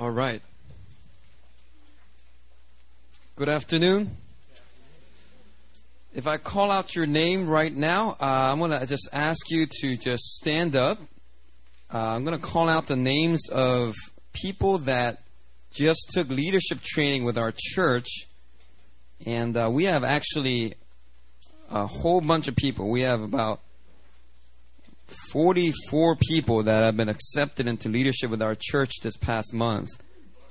All right. Good afternoon. If I call out your name right now, I'm going to just ask you to just stand up. I'm going to call out the names of people that just took leadership training with our church. And we have actually a whole bunch of people. We have about 44 people that have been accepted into leadership with our church this past month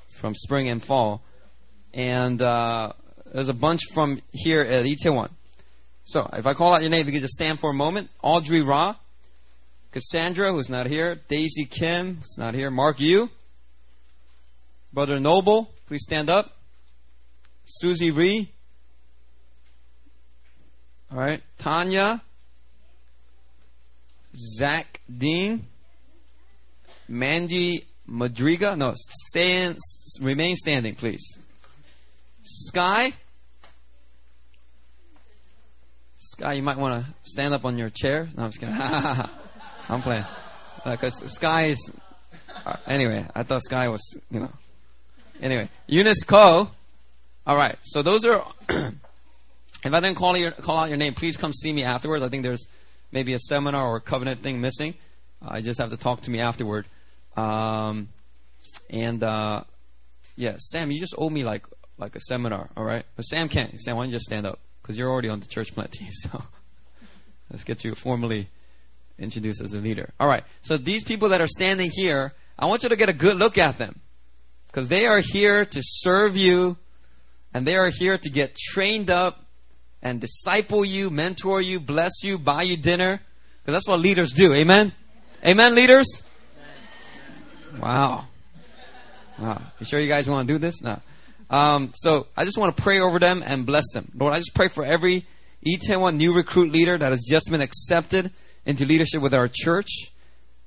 from spring and fall. And there's a bunch from here at Itaewon. So if I call out your name, you can just stand for a moment. Audrey Ra, Cassandra, who's not here, Daisy Kim, who's not here, Mark Yu, Brother Noble, please stand up, Susie Rhee, all right, Tanya, Zach, Dean Mandy Madriga. No, remain standing, please. Sky. Sky, you might want to stand up on your chair. No, I'm just kidding. I'm playing. Because Sky is... Anyway, I thought Sky was, you know. Anyway, Eunice Co. All right, so those are... If I didn't call out your name, please come see me afterwards. I think there's maybe a seminar or a covenant thing missing. I just have to talk to me afterward. Yeah, Sam, you just owe me like a seminar, all right? But Sam can't. Sam, why don't you just stand up? Because you're already on the church plant team, so let's get you formally introduced as a leader. All right, so these people that are standing here, I want you to get a good look at them because they are here to serve you and they are here to get trained up and disciple you, mentor you, bless you, buy you dinner. Because that's what leaders do. Amen? Amen, leaders? Wow. Wow. You sure you guys want to do this? No. So I just want to pray over them and bless them. Lord, I just pray for every Itaewon new recruit leader that has just been accepted into leadership with our church.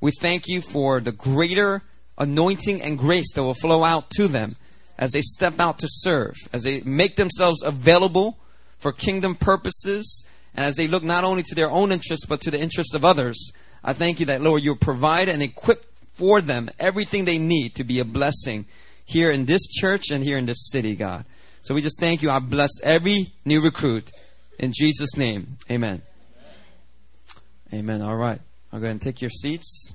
We thank you for the greater anointing and grace that will flow out to them as they step out to serve, as they make themselves available for kingdom purposes, and as they look not only to their own interests, but to the interests of others. I thank you that, Lord, you provide and equip for them everything they need to be a blessing here in this church and here in this city, God. So we just thank you. I bless every new recruit in Jesus' name. Amen. Amen. All right. I'll go ahead and take your seats.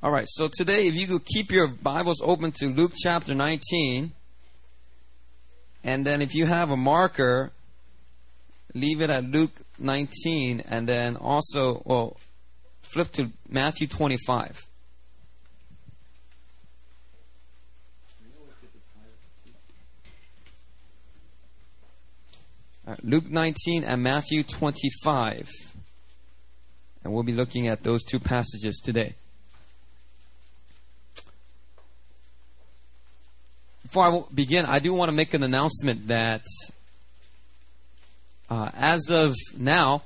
All right. So today, if you could keep your Bibles open to Luke chapter 19. And then if you have a marker, leave it at Luke 19. And then also, well, flip to Matthew 25. Right, Luke 19 and Matthew 25. And we'll be looking at those two passages today. Before I begin, I do want to make an announcement that as of now,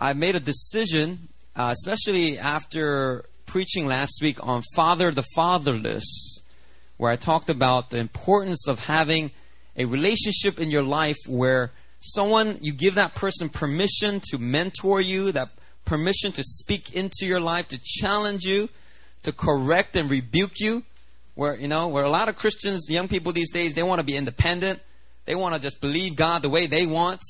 I made a decision... especially after preaching last week on Father the Fatherless, where I talked about the importance of having a relationship in your life where someone, you give that person permission to mentor you, that permission to speak into your life, to challenge you, to correct and rebuke you. Where, you know, where a lot of Christians, young people these days, they want to be independent. They want to just believe God the way they want.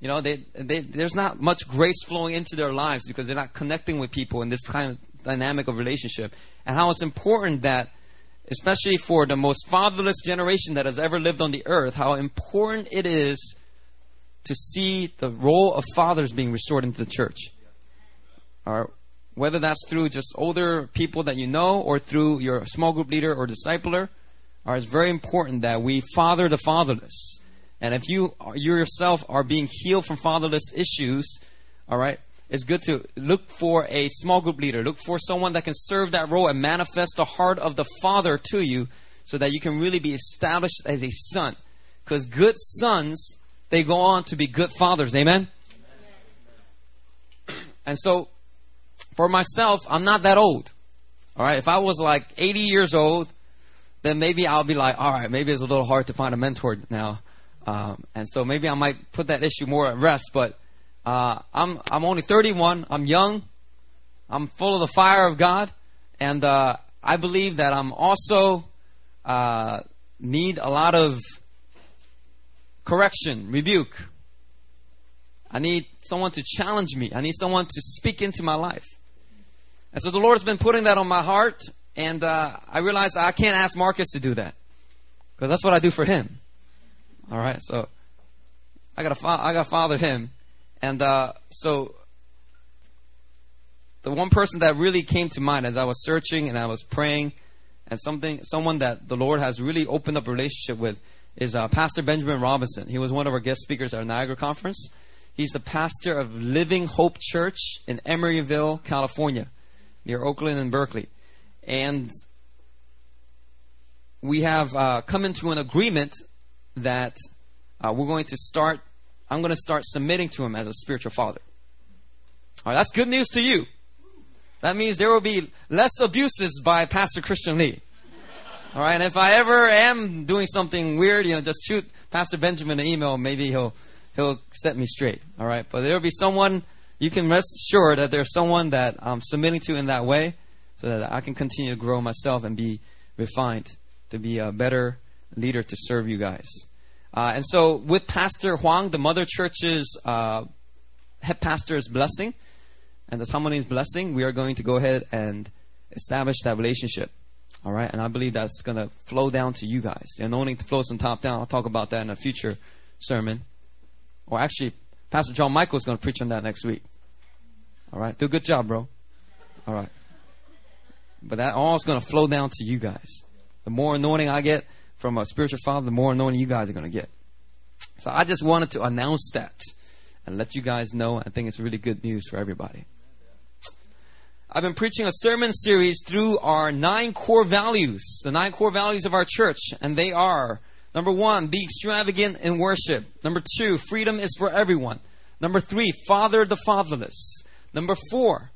You know, there's not much grace flowing into their lives because they're not connecting with people in this kind of dynamic of relationship. And how it's important that, especially for the most fatherless generation that has ever lived on the earth, how important it is to see the role of fathers being restored into the church. All right. Whether that's through just older people that you know or through your small group leader or discipler, all right, it's very important that we father the fatherless. And if you yourself are being healed from fatherless issues, all right, it's good to look for a small group leader. Look for someone that can serve that role and manifest the heart of the father to you so that you can really be established as a son. Because good sons, they go on to be good fathers. Amen? And so, for myself, I'm not that old. All right, if I was like 80 years old, then maybe I'll be like, all right, maybe it's a little hard to find a mentor now. And so maybe I might put that issue more at rest, but I'm only 31. I'm young. I'm full of the fire of God, and I believe that I'm also need a lot of correction, rebuke. I need someone to challenge me. I need someone to speak into my life. And so the Lord has been putting that on my heart, and I realized I can't ask Marcus to do that because that's what I do for him. All right, so I gotta father him, and so the one person that really came to mind as I was searching and I was praying, and someone that the Lord has really opened up a relationship with is Pastor Benjamin Robinson. He was one of our guest speakers at our Niagara Conference. He's the pastor of Living Hope Church in Emeryville, California, near Oakland and Berkeley. And we have come into an agreement that I'm going to start submitting to him as a spiritual father. All right, that's good news to you. That means there will be less abuses by Pastor Christian Lee. All right, and if I ever am doing something weird, just shoot Pastor Benjamin an email. Maybe he'll set me straight. All right, but there will be someone, you can rest assured that there's someone that I'm submitting to in that way, so that I can continue to grow myself and be refined to be a better leader to serve you guys. And so with Pastor Huang, the Mother Church's head pastor's blessing, and the Samonin's blessing, we are going to go ahead and establish that relationship. All right, and I believe that's going to flow down to you guys. The anointing flows from top down. I'll talk about that in a future sermon. Or actually, Pastor John Michael is going to preach on that next week. All right, do a good job, bro. All right. But that all is going to flow down to you guys. The more anointing I get from a spiritual father, the more anointing you guys are going to get. So I just wanted to announce that and let you guys know. I think it's really good news for everybody. I've been preaching a sermon series through our 9 core values, the 9 core values of our church. And they are, number 1, be extravagant in worship. Number 2, freedom is for everyone. Number 3, father the fatherless. Number 4,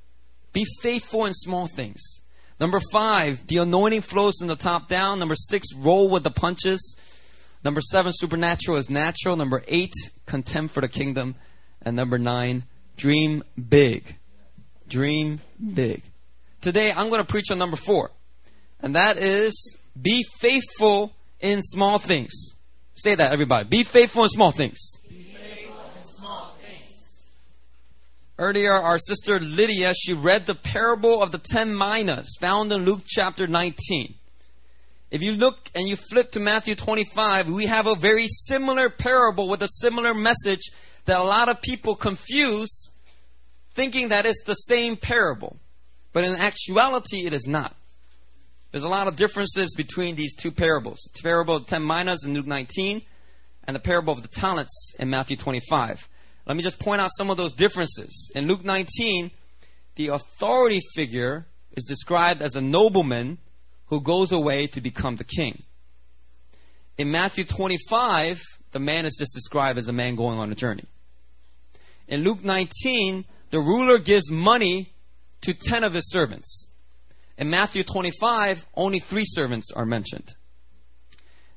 be faithful in small things. Number 5, the anointing flows from the top down. Number 6, roll with the punches. Number 7, supernatural is natural. Number 8, contempt for the kingdom. And number 9, dream big. Dream big. Today, I'm going to preach on number 4. And that is, be faithful in small things. Say that, everybody. Be faithful in small things. Be faithful in small things. Earlier, our sister Lydia, she read the parable of the 10 minas found in Luke chapter 19. If you look and you flip to Matthew 25, we have a very similar parable with a similar message that a lot of people confuse, thinking that it's the same parable. But in actuality, it is not. There's a lot of differences between these two parables. The parable of the 10 minas in Luke 19 and the parable of the talents in Matthew 25. Let me just point out some of those differences. In Luke 19, the authority figure is described as a nobleman who goes away to become the king. In Matthew 25, the man is just described as a man going on a journey. In Luke 19... the ruler gives money to 10 of his servants. In Matthew 25, only 3 servants are mentioned.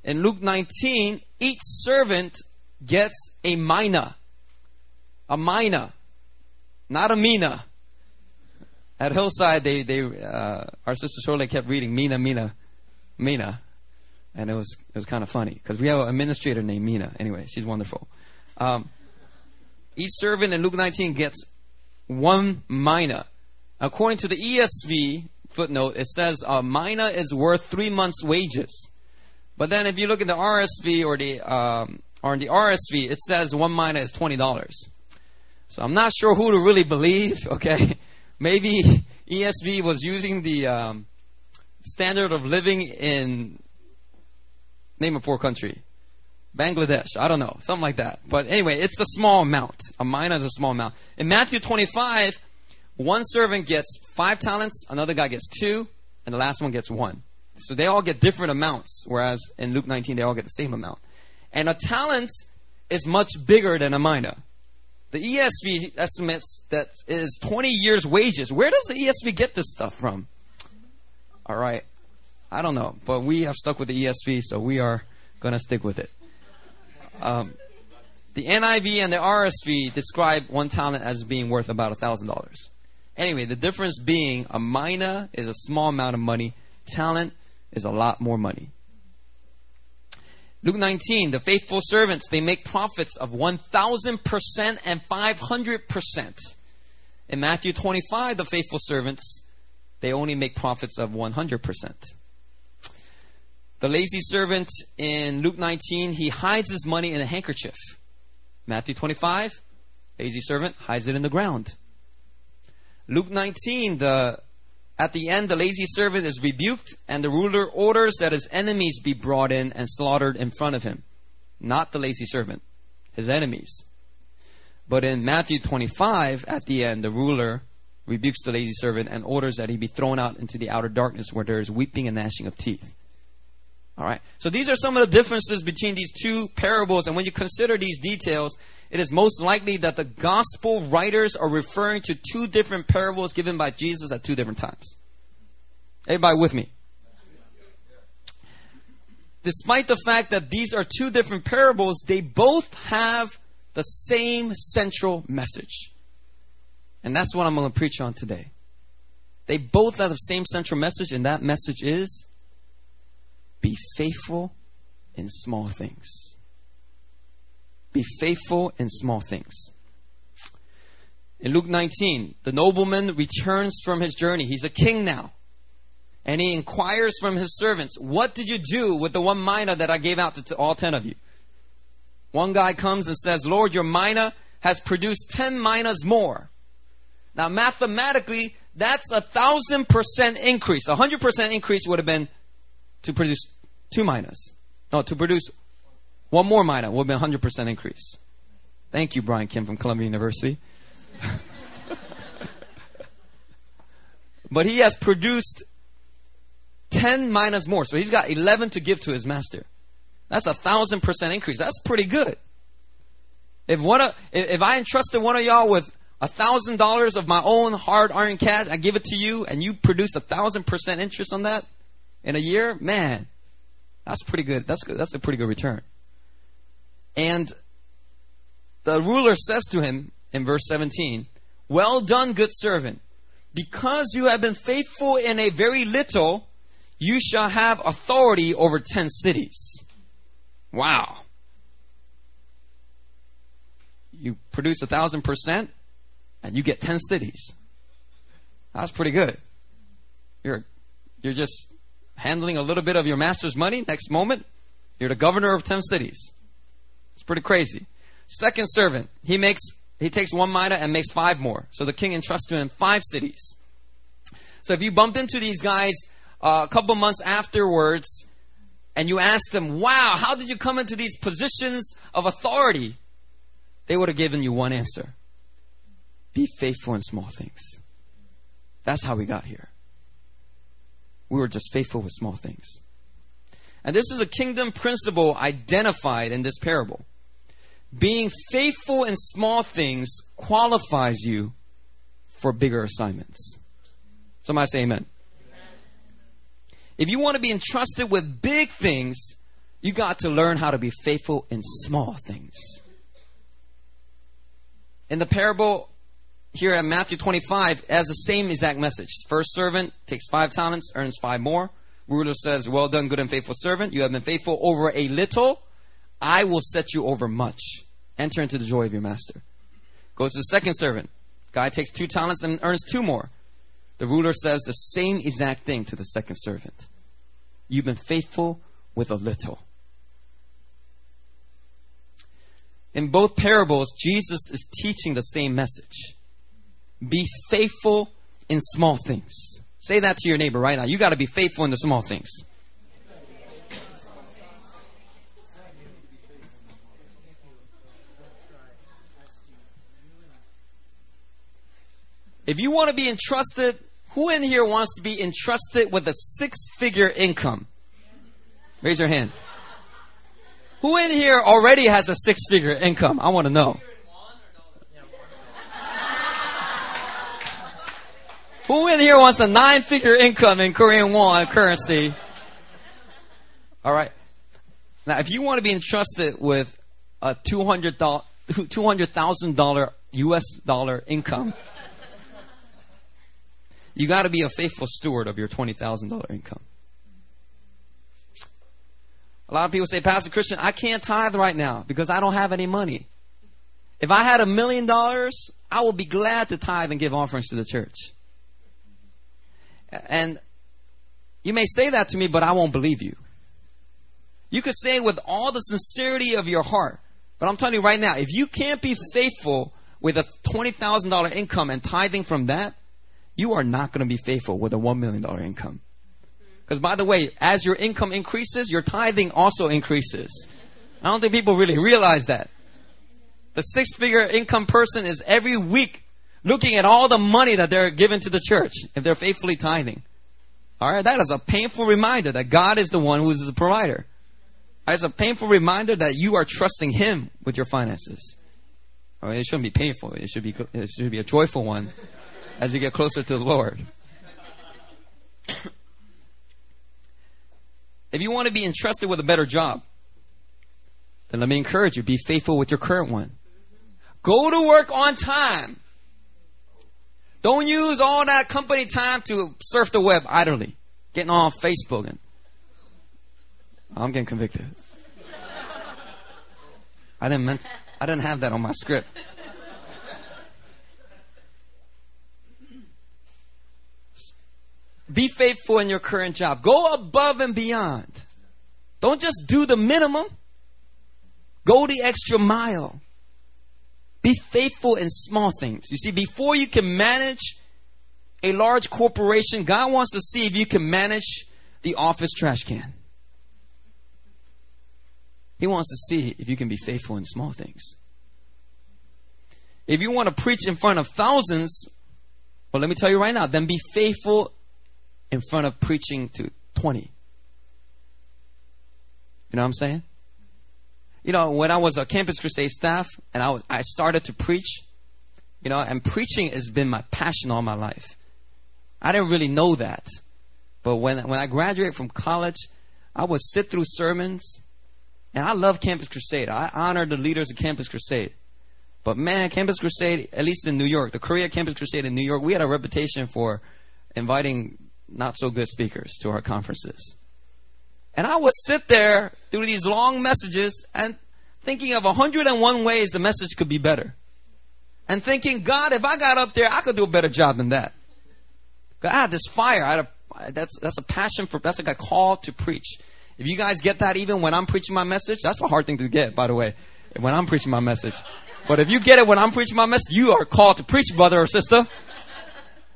In Luke 19, each servant gets a mina. A mina. Not a Mina. At Hillside, our sister Shirley kept reading Mina, Mina, Mina. And it was kind of funny because we have an administrator named Mina. Anyway, she's wonderful. Each servant in Luke 19 gets 1 mina. According to the ESV footnote, it says a mina is worth 3 months' wages. But then if you look at the RSV or the RSV, it says 1 mina is $20. So I'm not sure who to really believe. Okay, maybe ESV was using the standard of living in, name a poor country, Bangladesh, I don't know, something like that. But anyway, it's a small amount. A mina is a small amount. In Matthew 25, one servant gets 5 talents, another guy gets 2, and the last one gets 1. So they all get different amounts, whereas in Luke 19, they all get the same amount. And a talent is much bigger than a mina. The ESV estimates that it is 20 years' wages. Where does the ESV get this stuff from? All right, I don't know, but we have stuck with the ESV, so we are going to stick with it. The NIV and the RSV describe 1 talent as being worth about $1,000. Anyway, the difference being a mina is a small amount of money. Talent is a lot more money. Luke 19, the faithful servants, they make profits of 1,000% and 500%. In Matthew 25, the faithful servants, they only make profits of 100%. The lazy servant in Luke 19, he hides his money in a handkerchief. Matthew 25, lazy servant hides it in the ground. Luke 19, at the end, the lazy servant is rebuked, and the ruler orders that his enemies be brought in and slaughtered in front of him. Not the lazy servant, his enemies. But in Matthew 25, at the end, the ruler rebukes the lazy servant and orders that he be thrown out into the outer darkness where there is weeping and gnashing of teeth. All right. So these are some of the differences between these two parables. And when you consider these details, it is most likely that the gospel writers are referring to two different parables given by Jesus at two different times. Everybody with me? Despite the fact that these are two different parables, they both have the same central message. And that's what I'm going to preach on today. They both have the same central message, and that message is: be faithful in small things. Be faithful in small things. In Luke 19, the nobleman returns from his journey. He's a king now. And he inquires from his servants, "What did you do with the one mina that I gave out to all 10 of you?" One guy comes and says, "Lord, your mina has produced 10 minas more." Now, mathematically, that's 1,000% increase. 100% increase would have been to produce two minas. No, to produce one more mina would be 100% increase. Thank you, Brian Kim from Columbia University. But he has produced 10 minas more. So he's got 11 to give to his master. That's 1,000% increase. That's pretty good. If I entrusted one of y'all with $1,000 of my own hard-earned cash, I give it to you, and you produce 1,000% interest on that in a year, man, that's pretty good. That's a pretty good return. And the ruler says to him in verse 17, "Well done, good servant. Because you have been faithful in a very little, you shall have authority over 10 cities. Wow. You produce 1,000% and you get 10 cities. That's pretty good. You're just handling a little bit of your master's money. Next moment, you're the governor of 10 cities. It's pretty crazy. Second servant, he takes one mina and makes 5 more. So the king entrusts to him 5 cities. So if you bumped into these guys a couple months afterwards and you asked them, "Wow, how did you come into these positions of authority?" they would have given you one answer: be faithful in small things. That's how we got here. We were just faithful with small things. And this is a kingdom principle identified in this parable. Being faithful in small things qualifies you for bigger assignments. Somebody say amen. Amen. If you want to be entrusted with big things, you got to learn how to be faithful in small things. In the parable here at Matthew 25, it has the same exact message. First servant takes 5 talents, earns 5 more. Ruler says, "Well done, good and faithful servant. You have been faithful over a little. I will set you over much. Enter into the joy of your master." Goes to the second servant. Guy takes 2 talents and earns 2 more. The ruler says the same exact thing to the second servant. "You've been faithful with a little." In both parables, Jesus is teaching the same message. Be faithful in small things. Say that to your neighbor right now. You got to be faithful in the small things. If you want to be entrusted, who in here wants to be entrusted with a 6-figure income? Raise your hand. Who in here already has a 6-figure income? I want to know. Who in here wants a 9-figure income in Korean won currency? All right. Now, if you want to be entrusted with a $200,000 US dollar income, You got to be a faithful steward of your $20,000 income. A lot of people say, Pastor Christian, I can't tithe right now because I don't have any money. If I had $1 million, I would be glad to tithe and give offerings to the church. And you may say that to me, but I won't believe you. You could say with all the sincerity of your heart, but I'm telling you right now, if you can't be faithful with a $20,000 income and tithing from that, you are not going to be faithful with a $1 million income. Because by the way, as your income increases, your tithing also increases. I don't think people really realize that. The six-figure income person is every week looking at all the money that they're given to the church if they're faithfully tithing. All right, that is a painful reminder that God is the one who is the provider. It's a painful reminder that you are trusting Him with your finances. I mean, it shouldn't be painful. It should be a joyful one as you get closer to the Lord. If you want to be entrusted with a better job, then let me encourage you, be faithful with your current one. Go to work on time. Don't use all that company time to surf the web idly, getting on Facebook and I'm getting convicted. I didn't have that on my script. Be faithful in your current job. Go above and beyond. Don't just do the minimum. Go the extra mile. Be faithful in small things. You see, before you can manage a large corporation, God wants to see if you can manage the office trash can. He wants to see if you can be faithful in small things. If you want to preach in front of thousands, well, let me tell you right now, then be faithful in front of preaching to 20. You know what I'm saying? You know, when I was a Campus Crusade staff and I started to preach, you know, and preaching has been my passion all my life. I didn't really know that. But when I graduated from college, I would sit through sermons. And I love Campus Crusade. I honor the leaders of Campus Crusade. But man, Campus Crusade, at least in New York, the Korea Campus Crusade in New York, we had a reputation for inviting not so good speakers to our conferences. And I would sit there through these long messages and thinking of 101 ways the message could be better. And thinking, God, if I got up there, I could do a better job than that. I had this fire. That's a passion for, that's like a call to preach. If you guys get that even when I'm preaching my message, that's a hard thing to get, by the way, when I'm preaching my message. But if you get it when I'm preaching my message, you are called to preach, brother or sister.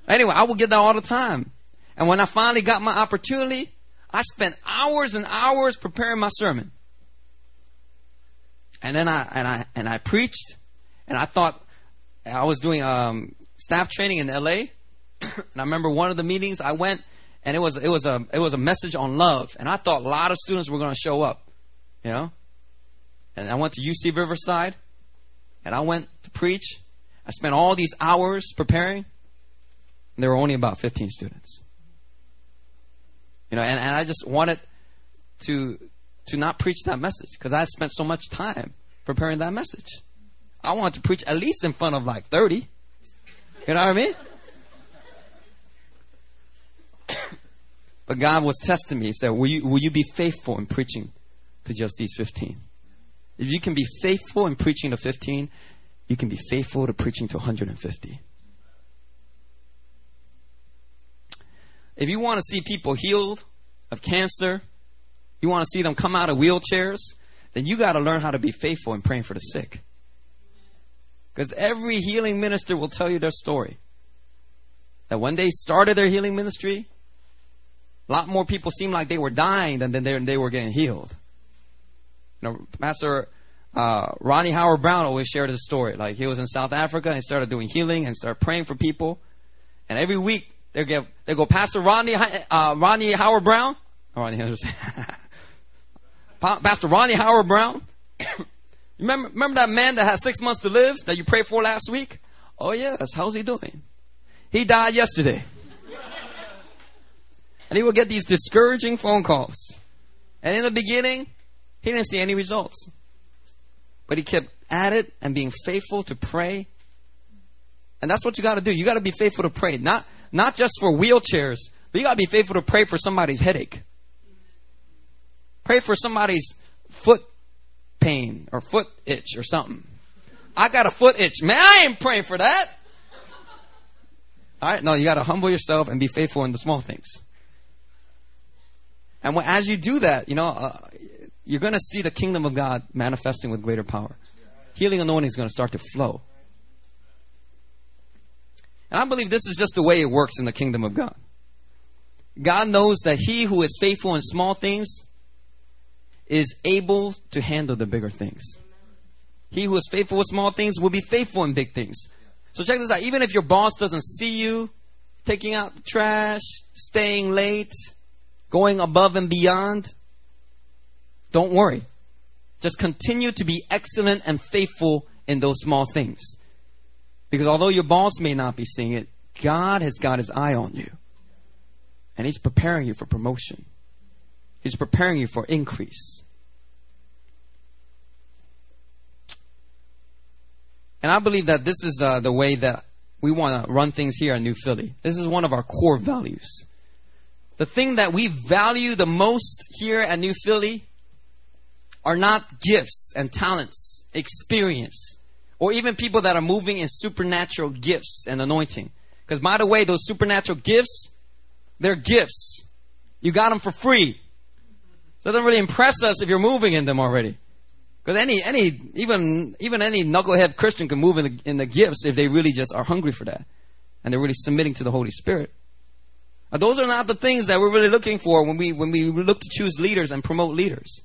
Anyway, I will get that all the time. And when I finally got my opportunity, I spent hours and hours preparing my sermon. And then I preached, and I thought I was doing staff training in LA. And I remember one of the meetings I went, and it was a message on love. And I thought a lot of students were going to show up, you know. And I went to UC Riverside, and I went to preach. I spent all these hours preparing. And there were only about 15 students. You know, and I just wanted to not preach that message because I spent so much time preparing that message. I wanted to preach at least in front of like 30. You know what I mean? But God was testing me. He said, will you be faithful in preaching to just these 15? If you can be faithful in preaching to 15, you can be faithful to preaching to 150. If you want to see people healed of cancer, you want to see them come out of wheelchairs, then you got to learn how to be faithful in praying for the sick. Because every healing minister will tell you their story. That when they started their healing ministry, a lot more people seemed like they were dying than they were getting healed. You know, Pastor Ronnie Howard Brown always shared his story. Like he was in South Africa and he started doing healing and started praying for people. And every week they go, Pastor Ronnie Howard Brown. Pastor Ronnie Howard Brown. remember that man that had 6 months to live that you prayed for last week? Oh yes, how's he doing? He died yesterday. And he would get these discouraging phone calls. And in the beginning, he didn't see any results. But he kept at it and being faithful to pray. And that's what you got to do. You got to be faithful to pray. Not not just for wheelchairs, but you got to be faithful to pray for somebody's headache. Pray for somebody's foot pain or foot itch or something. I got a foot itch. Man, I ain't praying for that. All right, no, you got to humble yourself and be faithful in the small things. And as you do that, you're going to see the kingdom of God manifesting with greater power. Healing anointing is going to start to flow. And I believe this is just the way it works in the kingdom of God. God knows that he who is faithful in small things is able to handle the bigger things. He who is faithful with small things will be faithful in big things. So check this out. Even if your boss doesn't see you taking out the trash, staying late, going above and beyond, don't worry. Just continue to be excellent and faithful in those small things. Because although your boss may not be seeing it, God has got his eye on you. And he's preparing you for promotion. He's preparing you for increase. And I believe that this is the way that we want to run things here in New Philly. This is one of our core values. The thing that we value the most here at New Philly are not gifts and talents, experience, or even people that are moving in supernatural gifts and anointing. Because by the way, those supernatural gifts, they're gifts. You got them for free. Doesn't really impress us if you're moving in them already. Because even any knucklehead Christian can move in the gifts if they really just are hungry for that. And they're really submitting to the Holy Spirit. Now, those are not the things that we're really looking for when we look to choose leaders and promote leaders.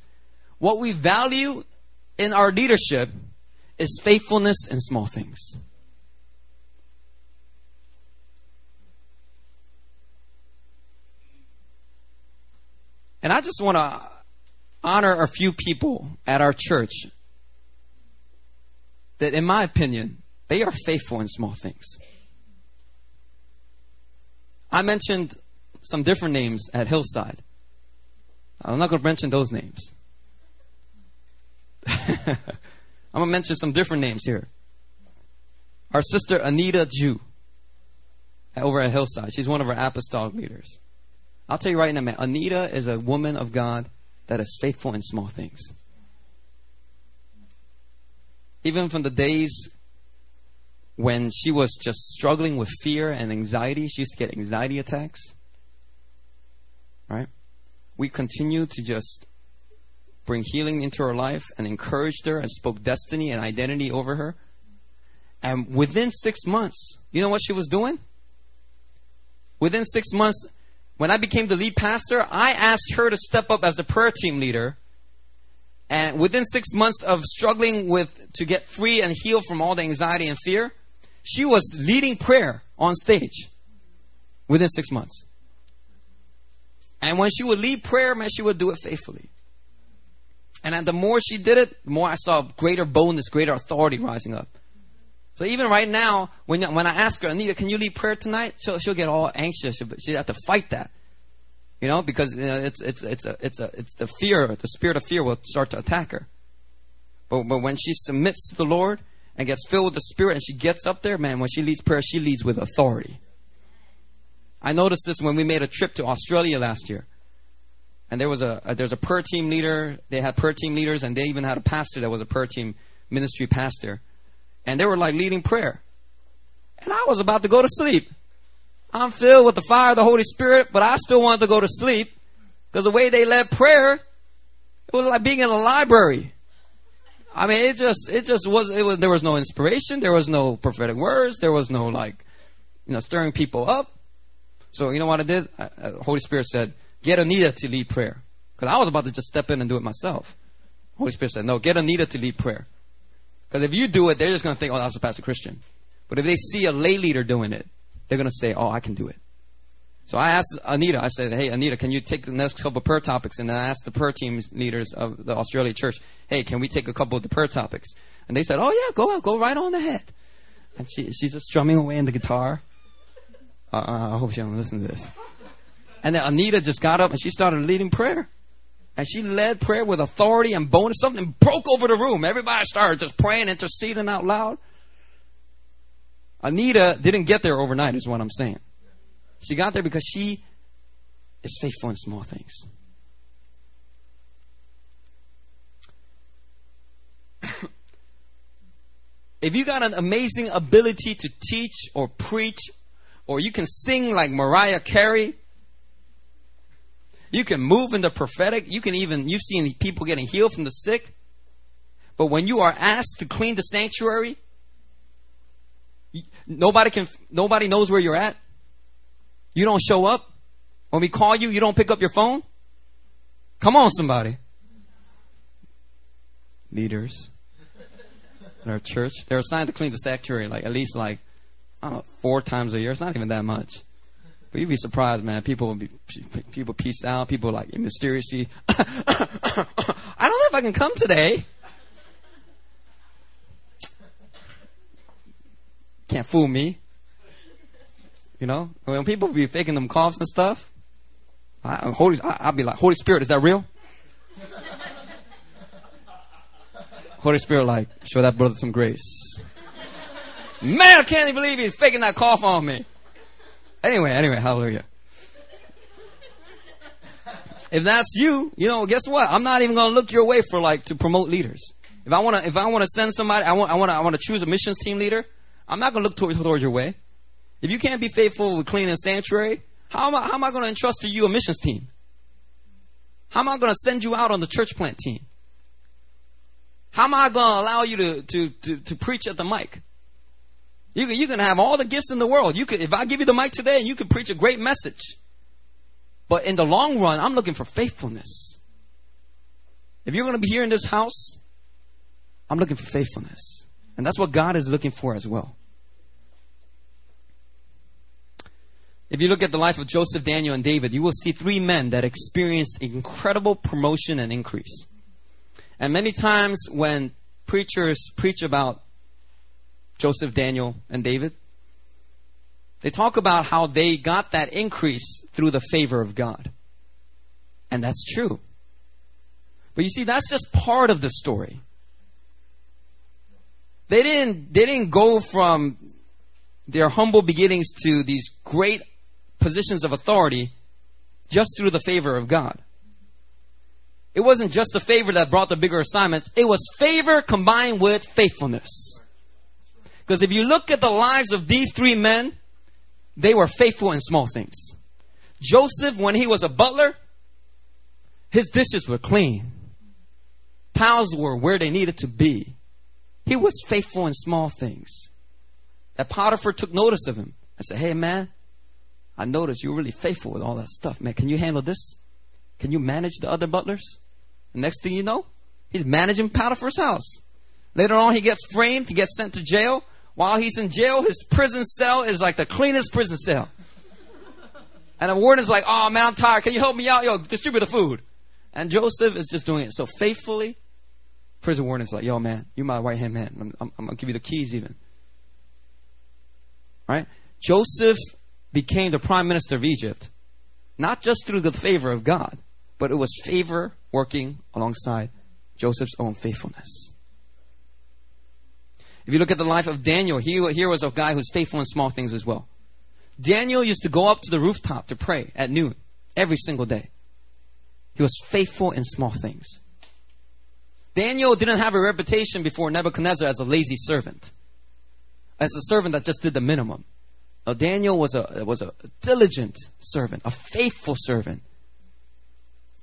What we value in our leadership is faithfulness in small things. And I just want to honor a few people at our church that, in my opinion, they are faithful in small things. I mentioned some different names at Hillside. I'm not going to mention those names. I'm going to mention some different names here. Our sister Anita Jew over at Hillside. She's one of our apostolic leaders. I'll tell you right now, man, Anita is a woman of God that is faithful in small things. Even from the days when she was just struggling with fear and anxiety, she used to get anxiety attacks. Right? We continue to just bring healing into her life and encouraged her and spoke destiny and identity over her. And within 6 months, you know what she was doing? Within 6 months, when I became the lead pastor, I asked her to step up as the prayer team leader. And within 6 months of struggling to get free and heal from all the anxiety and fear, she was leading prayer on stage within 6 months. And when she would lead prayer, man, she would do it faithfully. And the more she did it, the more I saw greater boldness, greater authority rising up. So even right now, when I ask her, Anita, can you lead prayer tonight? She'll get all anxious. She'll have to fight that, because it's the fear, the spirit of fear will start to attack her. But when she submits to the Lord and gets filled with the Spirit and she gets up there, man, when she leads prayer, she leads with authority. I noticed this when we made a trip to Australia last year, and there's a prayer team leader. They had prayer team leaders, and they even had a pastor that was a prayer team ministry pastor. And they were like leading prayer. And I was about to go to sleep. I'm filled with the fire of the Holy Spirit, but I still wanted to go to sleep. Because the way they led prayer, it was like being in a library. I mean, it just was, there was no inspiration. There was no prophetic words. There was no stirring people up. So you know what I did? Holy Spirit said, get Anita to lead prayer. Because I was about to just step in and do it myself. Holy Spirit said, no, get Anita to lead prayer. Because if you do it, they're just going to think, oh, that's a pastor Christian. But if they see a lay leader doing it, they're going to say, oh, I can do it. So I asked Anita, I said, hey, Anita, can you take the next couple of prayer topics? And then I asked the prayer team leaders of the Australia church, hey, can we take a couple of the prayer topics? And they said, oh, yeah, go right on ahead. And she's just strumming away on the guitar. I hope she doesn't listen to this. And then Anita just got up and she started leading prayer. And she led prayer with authority and boldness. Something broke over the room. Everybody started just praying, interceding out loud. Anita didn't get there overnight, is what I'm saying. She got there because she is faithful in small things. If you got an amazing ability to teach or preach, or you can sing like Mariah Carey, you can move in the prophetic, you can even, you've seen people getting healed from the sick. But when you are asked to clean the sanctuary, nobody knows where you're at. You don't show up. When we call you, you don't pick up your phone. Come on, somebody. Leaders in our church, they're assigned to clean the sanctuary at least I don't know, 4 times a year. It's not even that much. But you'd be surprised, man. People peace out. People mysteriously, I don't know if I can come today. Can't fool me. You know, when people be faking them coughs and stuff, I'll be like, Holy Spirit, is that real? Holy Spirit, show that brother some grace. Man, I can't even believe he's faking that cough on me. Anyway, hallelujah. If that's you, guess what? I'm not even going to look your way for to promote leaders. If I want to send somebody, I want to choose a missions team leader. I'm not going to look towards your way. If you can't be faithful with cleaning the sanctuary, how am I going to entrust to you a missions team? How am I going to send you out on the church plant team? How am I going to allow you to preach at the mic? You can have all the gifts in the world. If I give you the mic today, you could preach a great message. But in the long run, I'm looking for faithfulness. If you're going to be here in this house, I'm looking for faithfulness. And that's what God is looking for as well. If you look at the life of Joseph, Daniel, and David, you will see 3 men that experienced incredible promotion and increase. And many times when preachers preach about Joseph, Daniel, and David, they talk about how they got that increase through the favor of God. And that's true. But you see, that's just part of the story. They didn't go from their humble beginnings to these great positions of authority just through the favor of God. It wasn't just the favor that brought the bigger assignments. It was favor combined with faithfulness. Because if you look at the lives of these 3 men, they were faithful in small things. Joseph, when he was a butler, his dishes were clean. Towels were where they needed to be. He was faithful in small things. That Potiphar took notice of him. I said, hey man, I noticed you were really faithful with all that stuff. Man, can you handle this? Can you manage the other butlers? And next thing you know, he's managing Potiphar's house. Later on, he gets framed. He gets sent to jail. While he's in jail, his prison cell is like the cleanest prison cell. And the warden's like, oh man, I'm tired. Can you help me out? Yo, distribute the food. And Joseph is just doing it so faithfully. Prison warden's like, yo man, you're my right hand man. I'm going to give you the keys even. Right? Joseph became the prime minister of Egypt, not just through the favor of God, but it was favor working alongside Joseph's own faithfulness. If you look at the life of Daniel, he was a guy who's faithful in small things as well. Daniel used to go up to the rooftop to pray at noon every single day. He was faithful in small things. Daniel didn't have a reputation before Nebuchadnezzar as a lazy servant, as a servant that just did the minimum. Now, Daniel was a diligent servant, a faithful servant.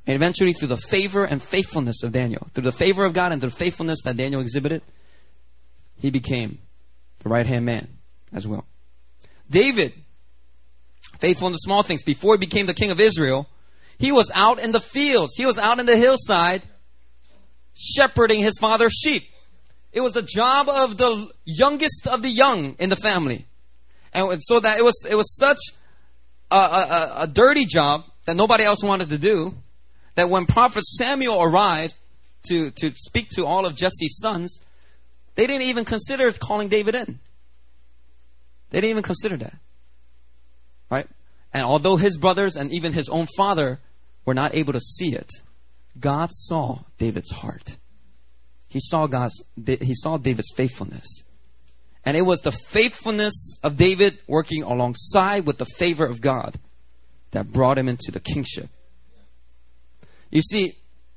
And eventually, through the favor and faithfulness of Daniel, through the favor of God and through the faithfulness that Daniel exhibited, he became the right-hand man as well. David, faithful in the small things. Before he became the king of Israel, he was out in the fields. He was out in the hillside shepherding his father's sheep. It was the job of the youngest of the young in the family. And so that it was such a dirty job that nobody else wanted to do, that when Prophet Samuel arrived to speak to all of Jesse's sons, they didn't even consider calling David in. They didn't even consider that. Right? And although his brothers and even his own father were not able to see it, God saw David's heart. He saw David's faithfulness. And it was the faithfulness of David working alongside with the favor of God that brought him into the kingship. You see,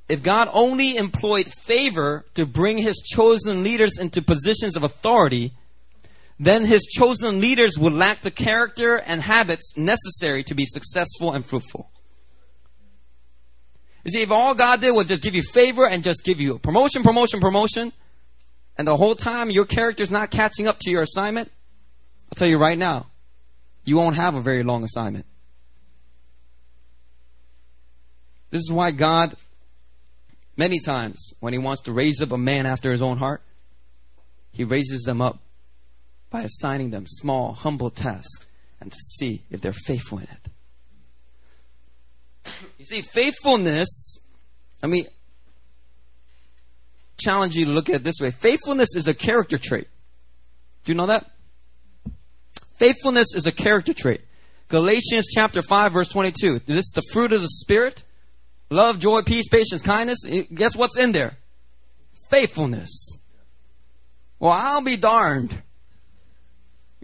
if God only employed favor to bring his chosen leaders into positions of authority, then his chosen leaders would lack the character and habits necessary to be successful and fruitful. You see, if all God did was just give you favor and just give you promotion, and the whole time your character's not catching up to your assignment, I'll tell you right now, you won't have a very long assignment. This is why God, many times, when he wants to raise up a man after his own heart, he raises them up by assigning them small, humble tasks and to see if they're faithful in it. You see, faithfulness, I mean, challenge you to look at it this way. Faithfulness is a character trait. Do you know that? Faithfulness is a character trait. Galatians chapter 5 verse 22. This is the fruit of the Spirit. Love, joy, peace, patience, kindness. Guess what's in there? Faithfulness. Well, I'll be darned.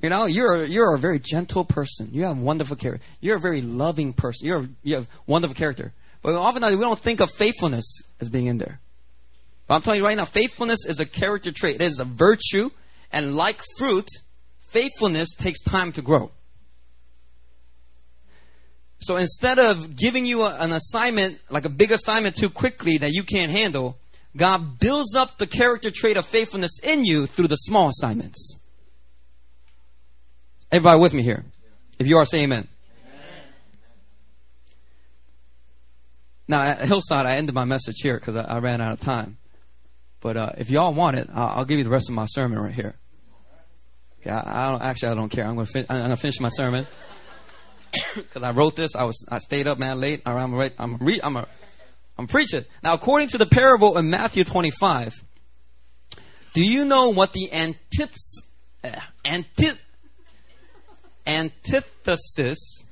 You know, you're a very gentle person. You have wonderful character. You're a very loving person. You have wonderful character. But often we don't think of faithfulness as being in there. But I'm telling you right now, faithfulness is a character trait. It is a virtue. And like fruit, faithfulness takes time to grow. So instead of giving you an assignment, like a big assignment too quickly that you can't handle, God builds up the character trait of faithfulness in you through the small assignments. Everybody with me here? If you are, say amen. Now, at Hillside, I ended my message here because I ran out of time. But if y'all want it, I'll give you the rest of my sermon right here. Yeah, I don't care. I'm gonna finish my sermon because I wrote this. I stayed up, man, late. I'm preaching now. According to the parable in Matthew 25, do you know what the antithesis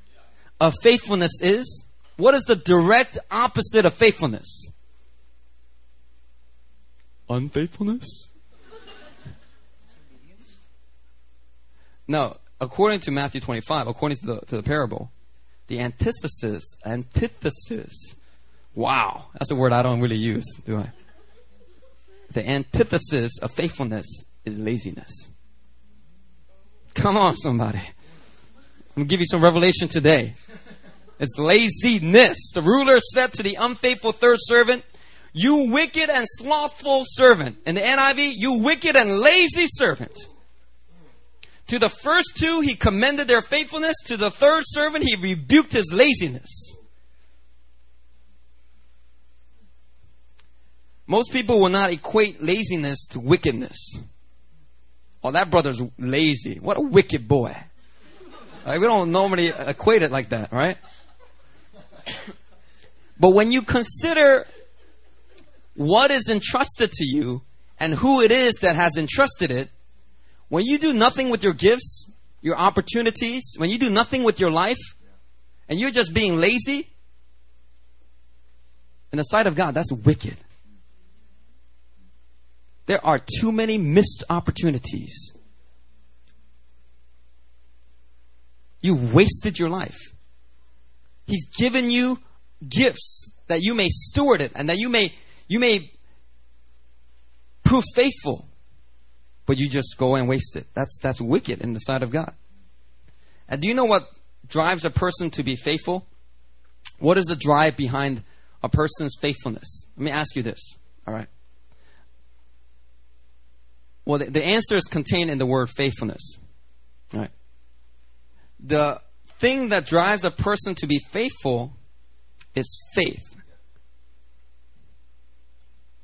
of faithfulness is? What is the direct opposite of faithfulness? Unfaithfulness? No, according to Matthew 25, according to the parable, the antithesis. Wow, that's a word I don't really use, do I? The antithesis of faithfulness is laziness. Come on, somebody. I'm going to give you some revelation today. It's laziness. The ruler said to the unfaithful third servant, "You wicked and slothful servant." In the NIV, "You wicked and lazy servant." To the first two, he commended their faithfulness. To the third servant, he rebuked his laziness. Most people will not equate laziness to wickedness. Oh, that brother's lazy. What a wicked boy. Right, we don't normally equate it like that, right? But when you consider what is entrusted to you and who it is that has entrusted it, when you do nothing with your gifts, your opportunities, when you do nothing with your life, and you're just being lazy, in the sight of God, that's wicked. There are too many missed opportunities. You wasted your life. He's given you gifts that you may steward it and that you may prove faithful, but you just go and waste it. That's wicked in the sight of God. And do you know what drives a person to be faithful? What is the drive behind a person's faithfulness? Let me ask you this, all right? Well, the answer is contained in the word faithfulness, all right? The thing that drives a person to be faithful is faith.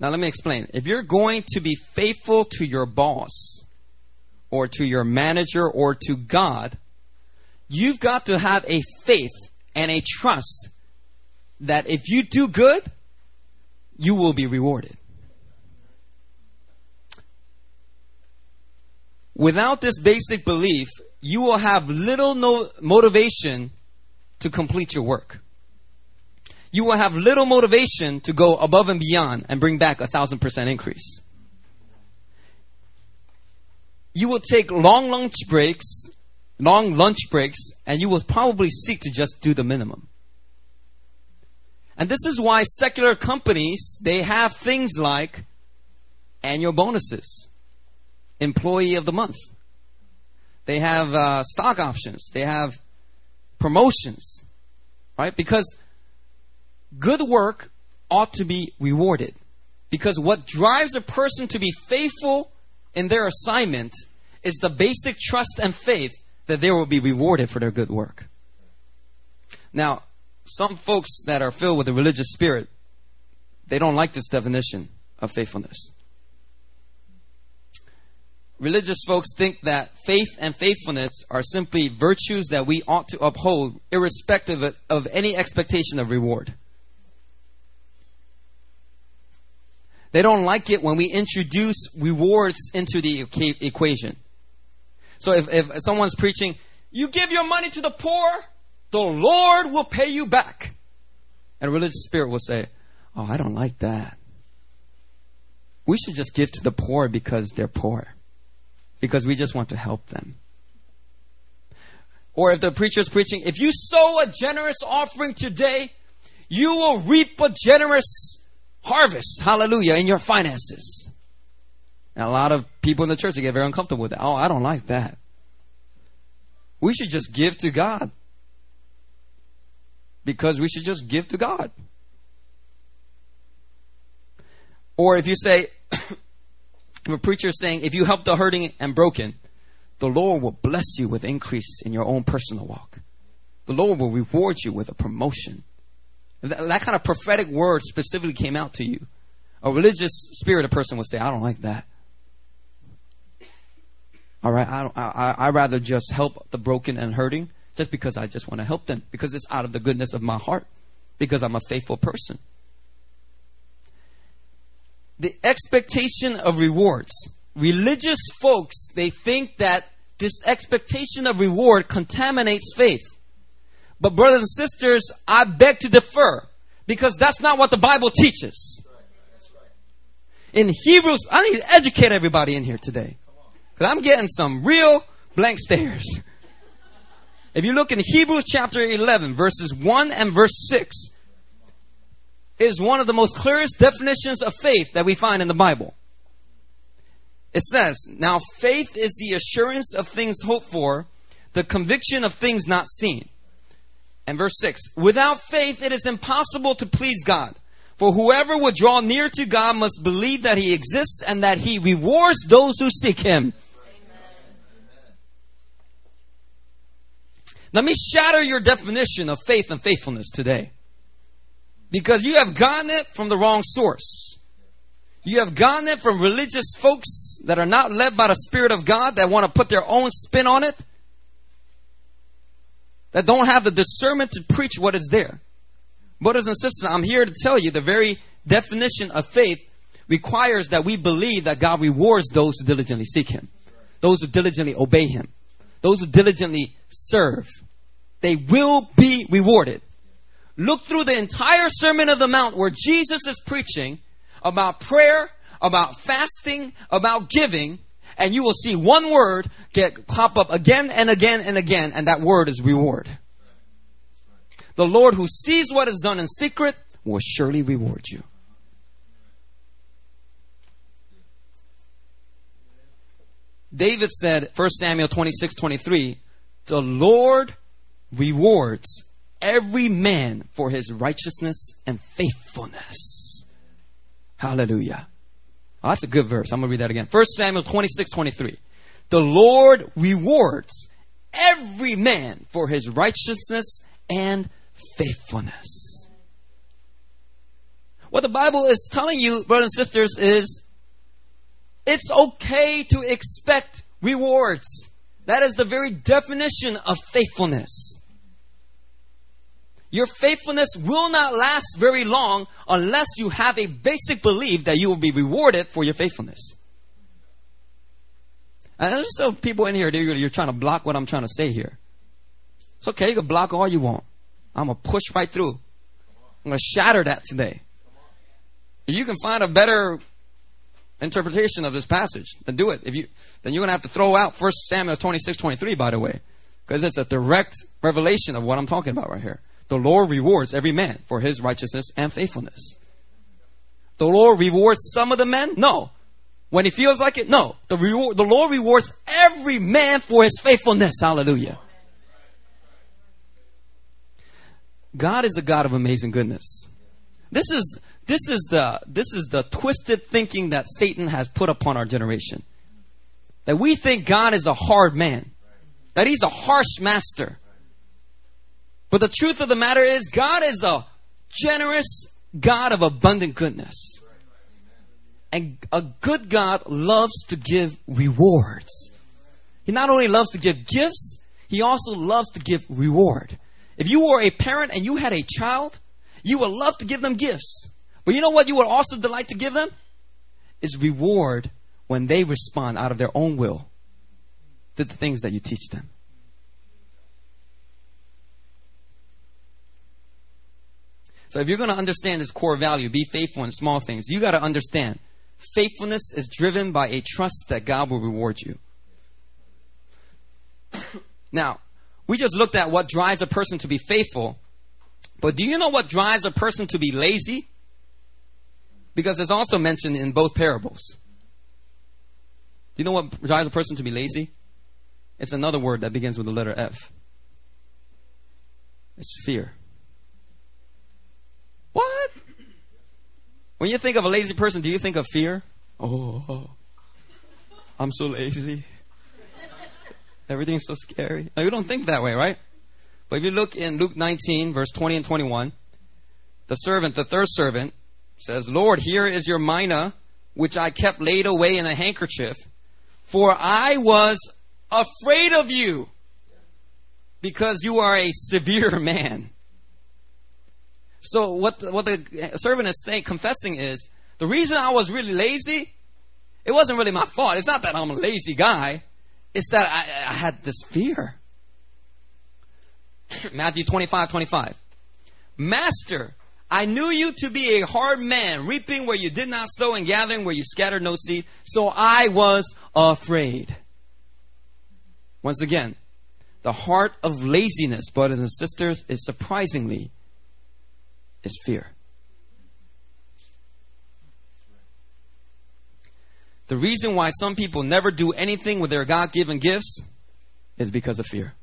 Now let me explain. If you're going to be faithful to your boss or to your manager or to God, you've got to have a faith and a trust that if you do good, you will be rewarded. Without this basic belief, you will have little motivation to complete your work. You will have little motivation to go above and beyond and bring back 1,000% increase. you will take long lunch breaks, and you will probably seek to just do the minimum. And this is why secular companies, they have things like annual bonuses, employee of the month. They have stock options. They have promotions, right? Because good work ought to be rewarded. Because what drives a person to be faithful in their assignment is the basic trust and faith that they will be rewarded for their good work. Now, some folks that are filled with a religious spirit, they don't like this definition of faithfulness. Religious folks think that faith and faithfulness are simply virtues that we ought to uphold irrespective of any expectation of reward. They don't like it when we introduce rewards into the equation. So if someone's preaching, you give your money to the poor, the Lord will pay you back. And a religious spirit will say, oh, I don't like that. We should just give to the poor because they're poor. Because we just want to help them. Or if the preacher's preaching, if you sow a generous offering today, you will reap a generous harvest, hallelujah, in your finances. And a lot of people in the church, they get very uncomfortable with that. Oh, I don't like that. We should just give to God. Because we should just give to God. Or if you say, if a preacher is saying, if you help the hurting and broken, the Lord will bless you with increase in your own personal walk. The Lord will reward you with a promotion. If that kind of prophetic word specifically came out to you, a religious spirited person would say, I don't like that. All right, I'd rather just help the broken and hurting just because I just want to help them. Because it's out of the goodness of my heart. Because I'm a faithful person. The expectation of rewards. Religious folks, they think that this expectation of reward contaminates faith. But brothers and sisters, I beg to differ. Because that's not what the Bible teaches. In Hebrews, I need to educate everybody in here today. Because I'm getting some real blank stares. If you look in Hebrews chapter 11, verses 1 and verse 6. It is one of the most clearest definitions of faith that we find in the Bible. It says, now faith is the assurance of things hoped for, the conviction of things not seen. And verse 6, without faith it is impossible to please God. For whoever would draw near to God must believe that He exists and that He rewards those who seek Him. Amen. Let me shatter your definition of faith and faithfulness today. Because you have gotten it from the wrong source. You have gotten it from religious folks that are not led by the Spirit of God, that want to put their own spin on it, that don't have the discernment to preach what is there. Brothers and sisters, I'm here to tell you the very definition of faith requires that we believe that God rewards those who diligently seek Him, those who diligently obey Him, those who diligently serve. They will be rewarded. Look through the entire Sermon on the Mount where Jesus is preaching about prayer, about fasting, about giving, and you will see one word pop up again and again and again, and that word is reward. The Lord who sees what is done in secret will surely reward you. David said, 1 Samuel 26:23, the Lord rewards every man for his righteousness and faithfulness. Hallelujah. Oh, that's a good verse. I'm going to read that again. 1 Samuel 26:23. The Lord rewards every man for his righteousness and faithfulness. What the Bible is telling you, brothers and sisters, is it's okay to expect rewards. That is the very definition of faithfulness. Your faithfulness will not last very long unless you have a basic belief that you will be rewarded for your faithfulness. And there's still people in here, you're trying to block what I'm trying to say here. It's okay, you can block all you want. I'm going to push right through. I'm going to shatter that today. You can find a better interpretation of this passage, then do it. If you, then you're going to have to throw out 1 Samuel 26:23, by the way, because it's a direct revelation of what I'm talking about right here. The Lord rewards every man for his righteousness and faithfulness. The Lord rewards some of the men? No. When he feels like it? No. The Lord rewards every man for his faithfulness. Hallelujah. God is a God of amazing goodness. This is the twisted thinking that Satan has put upon our generation. That we think God is a hard man. That he's a harsh master. But the truth of the matter is, God is a generous God of abundant goodness. And a good God loves to give rewards. He not only loves to give gifts, he also loves to give reward. If you were a parent and you had a child, you would love to give them gifts. But you know what you would also delight to give them? Is reward when they respond out of their own will to the things that you teach them. So if you're going to understand this core value, be faithful in small things, you got to understand faithfulness is driven by a trust that God will reward you. Now, we just looked at what drives a person to be faithful. But do you know what drives a person to be lazy? Because it's also mentioned in both parables. Do you know what drives a person to be lazy? It's another word that begins with the letter F. It's fear. What? When you think of a lazy person, do you think of fear? Oh, I'm so lazy. Everything's so scary. No, you don't think that way, right? But if you look in Luke 19, verse 20 and 21, the third servant, says, Lord, here is your mina, which I kept laid away in a handkerchief, for I was afraid of you, because you are a severe man. So what the servant is saying, confessing is, the reason I was really lazy, it wasn't really my fault. It's not that I'm a lazy guy. It's that I had this fear. Matthew 25:25. Master, I knew you to be a hard man, reaping where you did not sow and gathering where you scattered no seed. So I was afraid. Once again, the heart of laziness, brothers and sisters, is surprisingly is fear. The reason why some people never do anything with their God-given gifts is because of fear.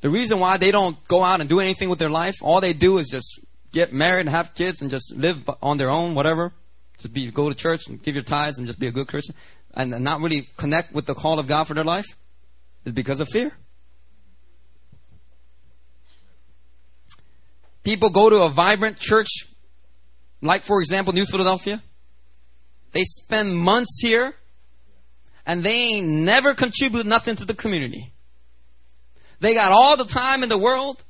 The reason why they don't go out and do anything with their life, all they do is just get married and have kids and just live on their own, whatever. Just go to church and give your tithes and just be a good Christian and not really connect with the call of God for their life is because of fear. People go to a vibrant church, like, for example, New Philadelphia. They spend months here and they ain't never contribute nothing to the community. They got all the time in the world,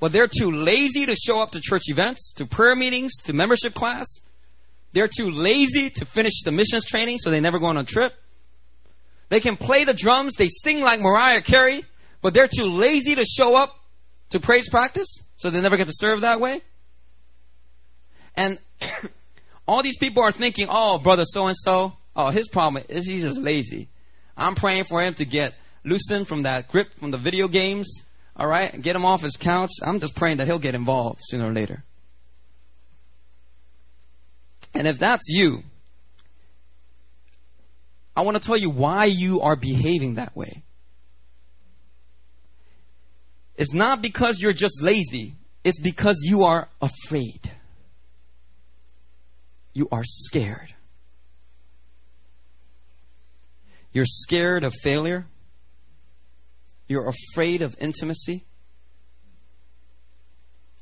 but they're too lazy to show up to church events, to prayer meetings, to membership class. They're too lazy to finish the missions training, so they never go on a trip. They can play the drums, they sing like Mariah Carey, but they're too lazy to show up to praise practice, so they never get to serve that way. And all these people are thinking, oh, brother so-and-so, oh, his problem is he's just lazy. I'm praying for him to get loosen from that grip from the video games, all right? Get him off his couch. I'm just praying that he'll get involved sooner or later. And if that's you, I want to tell you why you are behaving that way. It's not because you're just lazy. It's because you are afraid. You are scared. You're scared of failure. You're afraid of intimacy.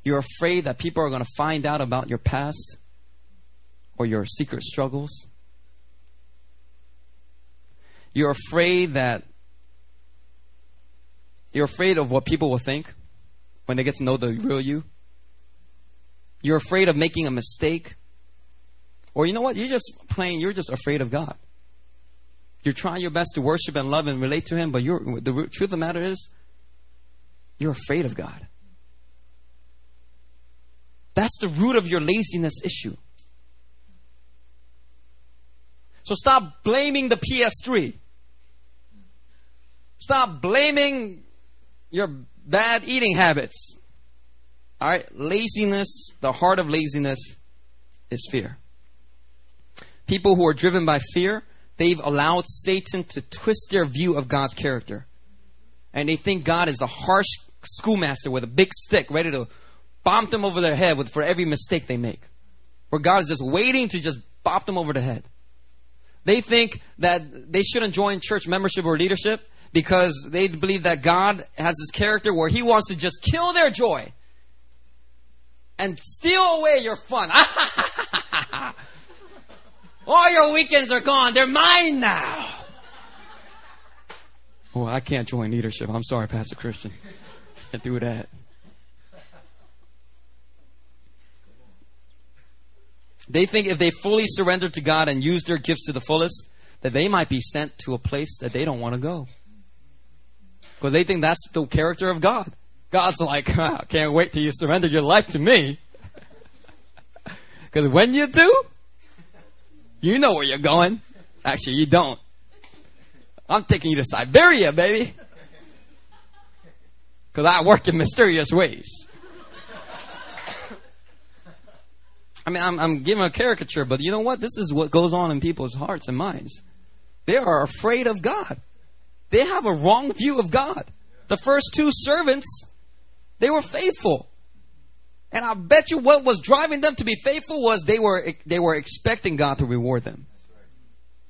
You're afraid that people are going to find out about your past or your secret struggles. You're afraid of what people will think when they get to know the real you. You're afraid of making a mistake. Or you know what? You're just afraid of God. You're trying your best to worship and love and relate to Him, but the truth of the matter is, you're afraid of God. That's the root of your laziness issue. So stop blaming the PS3. Stop blaming your bad eating habits. All right? Laziness, the heart of laziness is fear. People who are driven by fear, they've allowed Satan to twist their view of God's character. And they think God is a harsh schoolmaster with a big stick ready to bop them over their head for every mistake they make. Or God is just waiting to just bop them over the head. They think that they shouldn't join church membership or leadership because they believe that God has this character where He wants to just kill their joy and steal away your fun. All your weekends are gone. They're mine now. Oh, I can't join leadership. I'm sorry, Pastor Christian. I can't do that. They think if they fully surrender to God and use their gifts to the fullest, that they might be sent to a place that they don't want to go. Because they think that's the character of God. God's like, I can't wait till you surrender your life to me. Because when you do, you know where you're going. Actually, you don't. I'm taking you to Siberia, baby. Because I work in mysterious ways. I mean, I'm giving a caricature, but you know what? This is what goes on in people's hearts and minds. They are afraid of God. They have a wrong view of God. The first two servants, they were faithful. And I bet you what was driving them to be faithful was they were expecting God to reward them.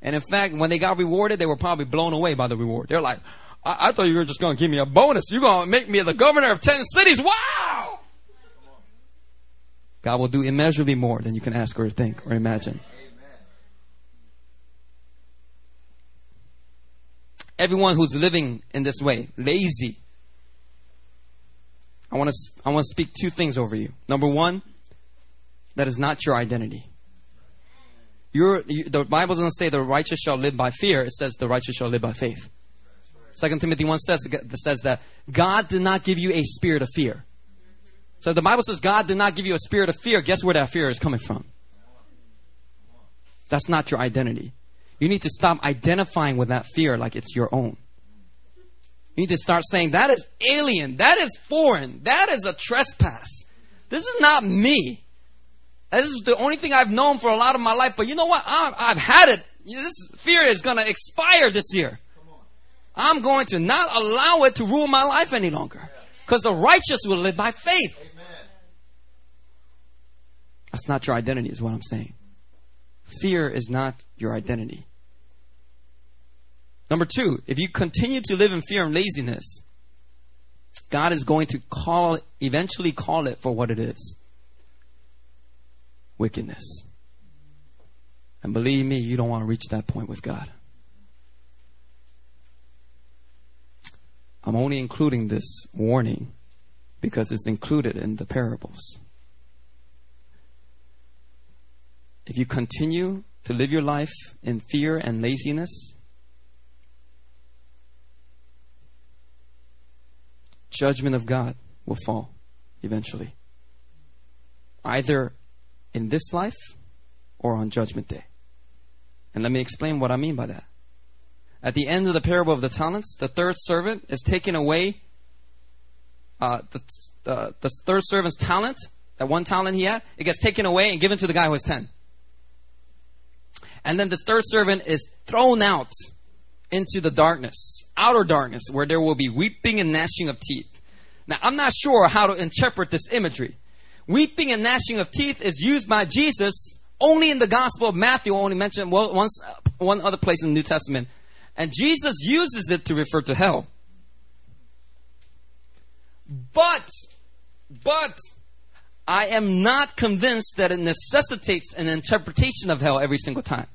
And in fact, when they got rewarded, they were probably blown away by the reward. They're like, I thought you were just going to give me a bonus. You're going to make me the governor of 10 cities. Wow! God will do immeasurably more than you can ask or think or imagine. Amen. Everyone who's living in this way, lazy. I want to speak two things over you. Number one, that is not your identity. The Bible doesn't say the righteous shall live by fear. It says the righteous shall live by faith. 2 Timothy 1 says that God did not give you a spirit of fear. So the Bible says God did not give you a spirit of fear. Guess where that fear is coming from? That's not your identity. You need to stop identifying with that fear like it's your own. You need to start saying, that is alien. That is foreign. That is a trespass. This is not me. This is the only thing I've known for a lot of my life. But you know what? I've had it. This fear is going to expire this year. I'm going to not allow it to rule my life any longer. Because the righteous will live by faith. That's not your identity, is what I'm saying. Fear is not your identity. Number two, if you continue to live in fear and laziness, God is going to eventually call it for what it is. Wickedness. And believe me, you don't want to reach that point with God. I'm only including this warning because it's included in the parables. If you continue to live your life in fear and laziness, judgment of God will fall eventually. Either in this life or on Judgment Day. And let me explain what I mean by that. At the end of the parable of the talents, the third servant is taking away the third servant's talent, that one talent he had. It gets taken away and given to the guy who has 10. And then this third servant is thrown out into the darkness, outer darkness, where there will be weeping and gnashing of teeth. Now, I'm not sure how to interpret this imagery. Weeping and gnashing of teeth is used by Jesus only in the Gospel of Matthew, only mentioned one other place in the New Testament. And Jesus uses it to refer to hell. But I am not convinced that it necessitates an interpretation of hell every single time.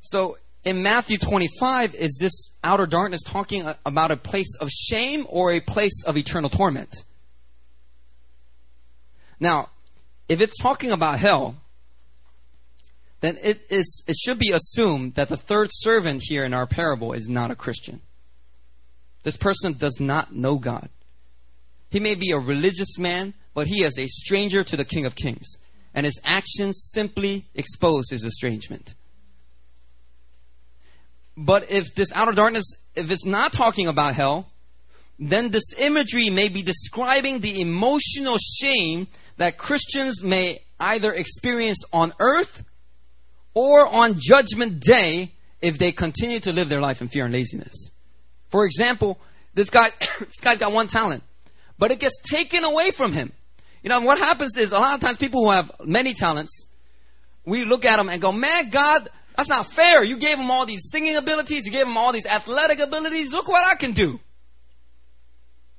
So in Matthew 25, is this outer darkness talking about a place of shame or a place of eternal torment? Now, if it's talking about hell, then it should be assumed that the third servant here in our parable is not a Christian. This person does not know God. He may be a religious man, but he is a stranger to the King of Kings. and his actions simply expose his estrangement. But if this outer darkness, if it's not talking about hell, then this imagery may be describing the emotional shame that Christians may either experience on earth or on judgment day if they continue to live their life in fear and laziness. For example, this guy's got one talent, but it gets taken away from him. You know, what happens is a lot of times people who have many talents, we look at them and go, man, God, that's not fair. You gave him all these singing abilities. You gave him all these athletic abilities. Look what I can do.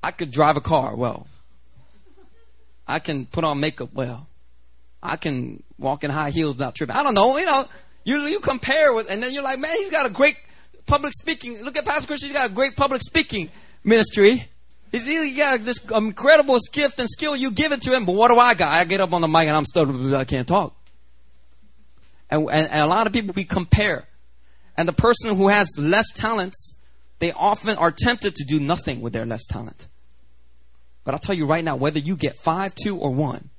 I could drive a car well. I can put on makeup well. I can walk in high heels without tripping. I don't know. You know, you compare with, and then you're like, man, he's got a great public speaking. Look at Pastor Christian. He's got a great public speaking ministry. He's really got this incredible gift and skill. You give it to him, but what do I got? I get up on the mic and I'm stuttering. I can't talk. And a lot of people, we compare. And the person who has less talents, they often are tempted to do nothing with their less talent. But I'll tell you right now, whether you get 5, 2, or 1,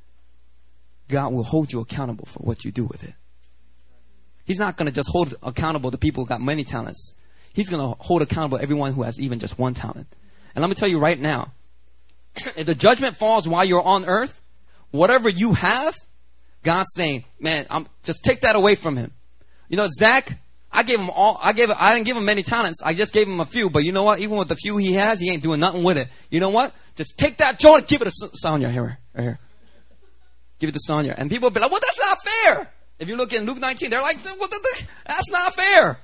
God will hold you accountable for what you do with it. He's not going to just hold accountable the people who got many talents. He's going to hold accountable everyone who has even just one talent. And let me tell you right now, if the judgment falls while you're on earth, whatever you have, God's saying, man, just take that away from him. You know, Zach, I didn't give him many talents. I just gave him a few. But you know what? Even with the few he has, he ain't doing nothing with it. You know what? Just take that joint and give it to Sonia here. Right here. Give it to Sonia. And people will be like, well, that's not fair. If you look in Luke 19, they're like, well, that's not fair.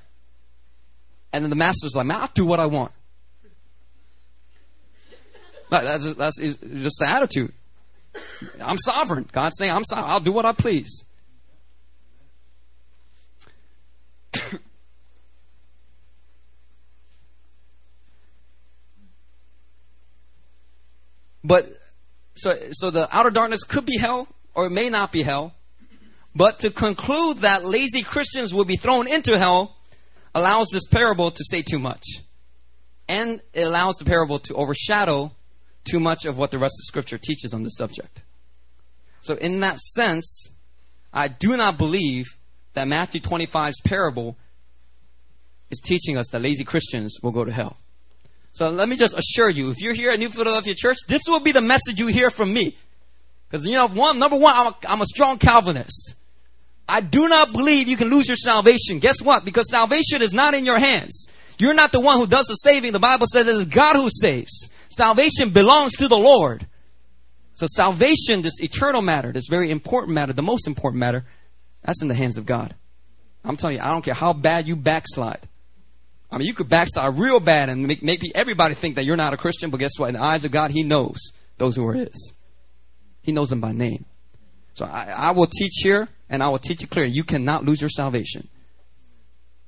And then the master's like, man, I'll do what I want. That's just the attitude. I'm sovereign. God's saying, I'm sovereign. I'll do what I please. But so the outer darkness could be hell, or it may not be hell. But to conclude that lazy Christians will be thrown into hell allows this parable to say too much. And it allows the parable to overshadow too much of what the rest of Scripture teaches on this subject. So in that sense, I do not believe that Matthew 25's parable is teaching us that lazy Christians will go to hell. So let me just assure you, if you're here at New Philadelphia Church, this will be the message you hear from me. Because, you know, number one, I'm a strong Calvinist. I do not believe you can lose your salvation. Guess what? Because salvation is not in your hands. You're not the one who does the saving. The Bible says it is God who saves. Salvation belongs to the Lord. So salvation, this eternal matter, this very important matter, the most important matter, that's in the hands of God. I'm telling you, I don't care how bad you backslide. I mean, you could backslide real bad and maybe everybody think that you're not a Christian, but guess what? In the eyes of God, he knows those who are his. He knows them by name. So I will teach here, and I will teach it clearly. You cannot lose your salvation.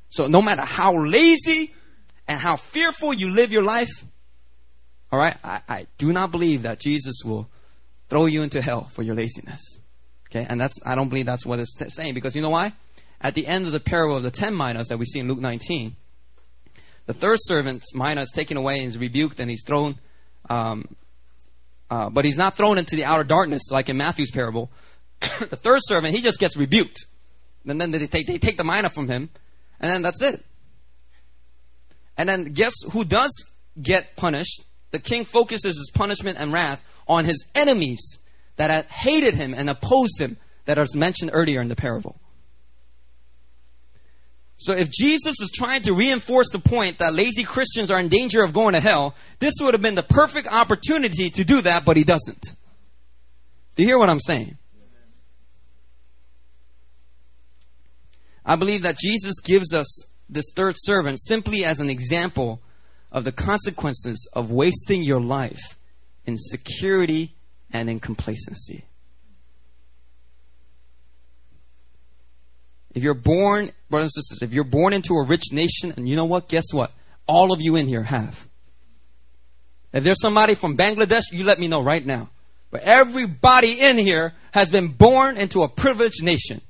So no matter how lazy and how fearful you live your life, all right, I do not believe that Jesus will throw you into hell for your laziness. Okay, and I don't believe that's what it's saying, because you know why? At the end of the parable of the 10 minas that we see in Luke 19, the third servant's mina is taken away and is rebuked and he's thrown, but he's not thrown into the outer darkness like in Matthew's parable. The third servant, he just gets rebuked. And then they take the mina from him. And then that's it. And then guess who does get punished? The king focuses his punishment and wrath on his enemies that had hated him and opposed him, that are mentioned earlier in the parable. So if Jesus is trying to reinforce the point that lazy Christians are in danger of going to hell, this would have been the perfect opportunity to do that, but he doesn't. Do you hear what I'm saying? I believe that Jesus gives us this third servant simply as an example of the consequences of wasting your life in security and in complacency. If you're born, brothers and sisters, if you're born into a rich nation, and you know what? Guess what? All of you in here have. If there's somebody from Bangladesh, you let me know right now. But everybody in here has been born into a privileged nation.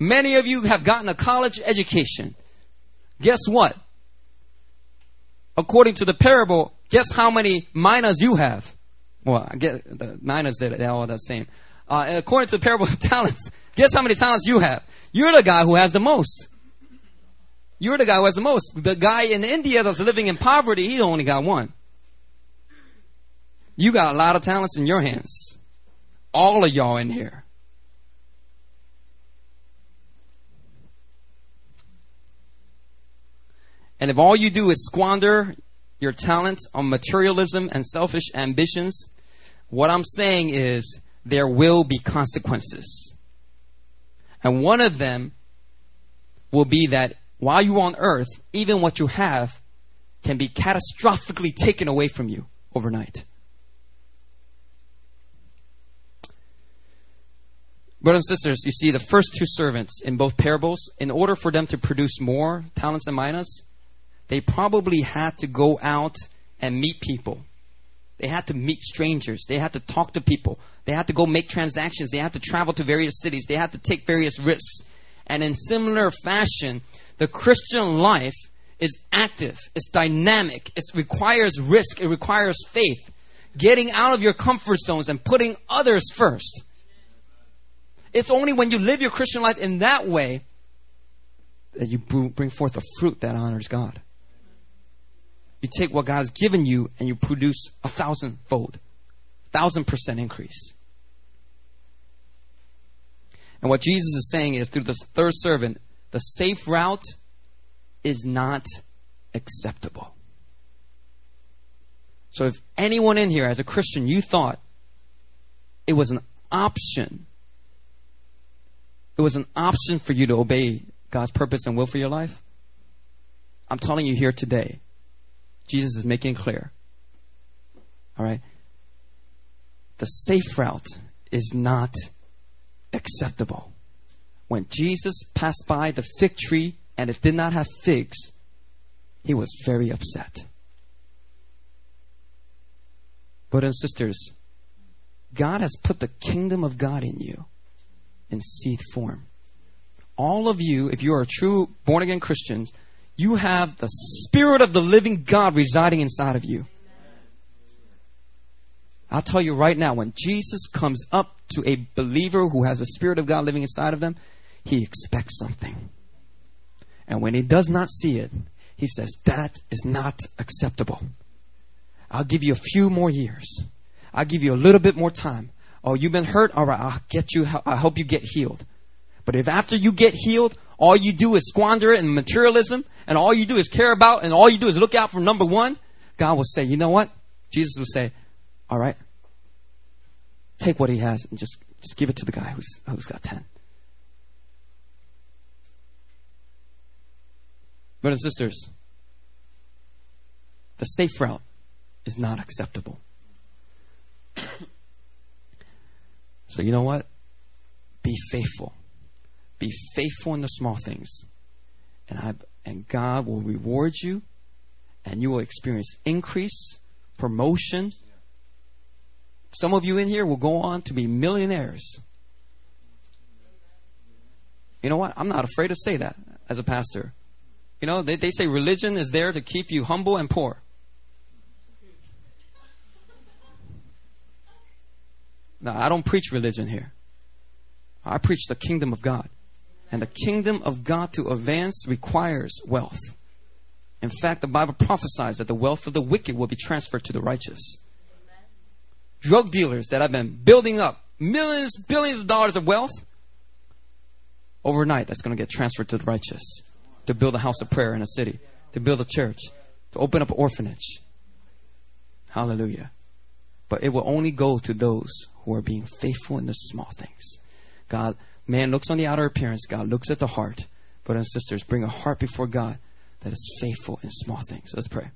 Many of you have gotten a college education. Guess what? According to the parable, guess how many minas you have? Well, I get the minas, they're all the same. according to the parable of talents, guess how many talents you have? You're the guy who has the most. You're the guy who has the most. The guy in India that's living in poverty, he only got one. You got a lot of talents in your hands. All of y'all in here. And if all you do is squander your talents on materialism and selfish ambitions, what I'm saying is there will be consequences. And one of them will be that while you're on earth, even what you have can be catastrophically taken away from you overnight. Brothers and sisters, you see the first two servants in both parables, in order for them to produce more talents and minas, they probably had to go out and meet people. They had to meet strangers. They had to talk to people. They had to go make transactions. They had to travel to various cities. They had to take various risks. And in similar fashion, the Christian life is active. It's dynamic. It requires risk. It requires faith. Getting out of your comfort zones and putting others first. It's only when you live your Christian life in that way that you bring forth a fruit that honors God. You take what God has given you and you produce 1,000-fold, 1,000% increase. And what Jesus is saying is through the third servant, the safe route is not acceptable. So if anyone in here as a Christian, you thought it was an option, it was an option for you to obey God's purpose and will for your life, I'm telling you here today, Jesus is making it clear. All right? The safe route is not acceptable. When Jesus passed by the fig tree and it did not have figs, he was very upset. Brothers and sisters, God has put the kingdom of God in you in seed form. All of you, if you are true born-again Christians, you have the Spirit of the living God residing inside of you. I'll tell you right now, when Jesus comes up to a believer who has the Spirit of God living inside of them, he expects something. And when he does not see it, he says, that is not acceptable. I'll give you a few more years. I'll give you a little bit more time. Oh, you've been hurt? All right, I'll help you get healed. But if after you get healed, all you do is squander it and materialism, and all you do is care about, and all you do is look out for number one, God will say, you know what? Jesus will say, all right, take what he has and just give it to the guy who's got 10. Brothers and sisters, the safe route is not acceptable. So you know what? Be faithful. Be faithful in the small things, and God will reward you, and you will experience increase, promotion. Some of you in here will go on to be millionaires. You know what? I'm not afraid to say that as a pastor. You know, they say religion is there to keep you humble and poor. Now, I don't preach religion here. I preach the kingdom of God. And the kingdom of God to advance requires wealth. In fact, the Bible prophesies that the wealth of the wicked will be transferred to the righteous. Amen. Drug dealers that have been building up millions, billions of dollars of wealth, overnight that's going to get transferred to the righteous. To build a house of prayer in a city. To build a church. To open up an orphanage. Hallelujah. But it will only go to those who are being faithful in the small things. God, man looks on the outer appearance. God looks at the heart. Brothers and sisters, bring a heart before God that is faithful in small things. Let's pray.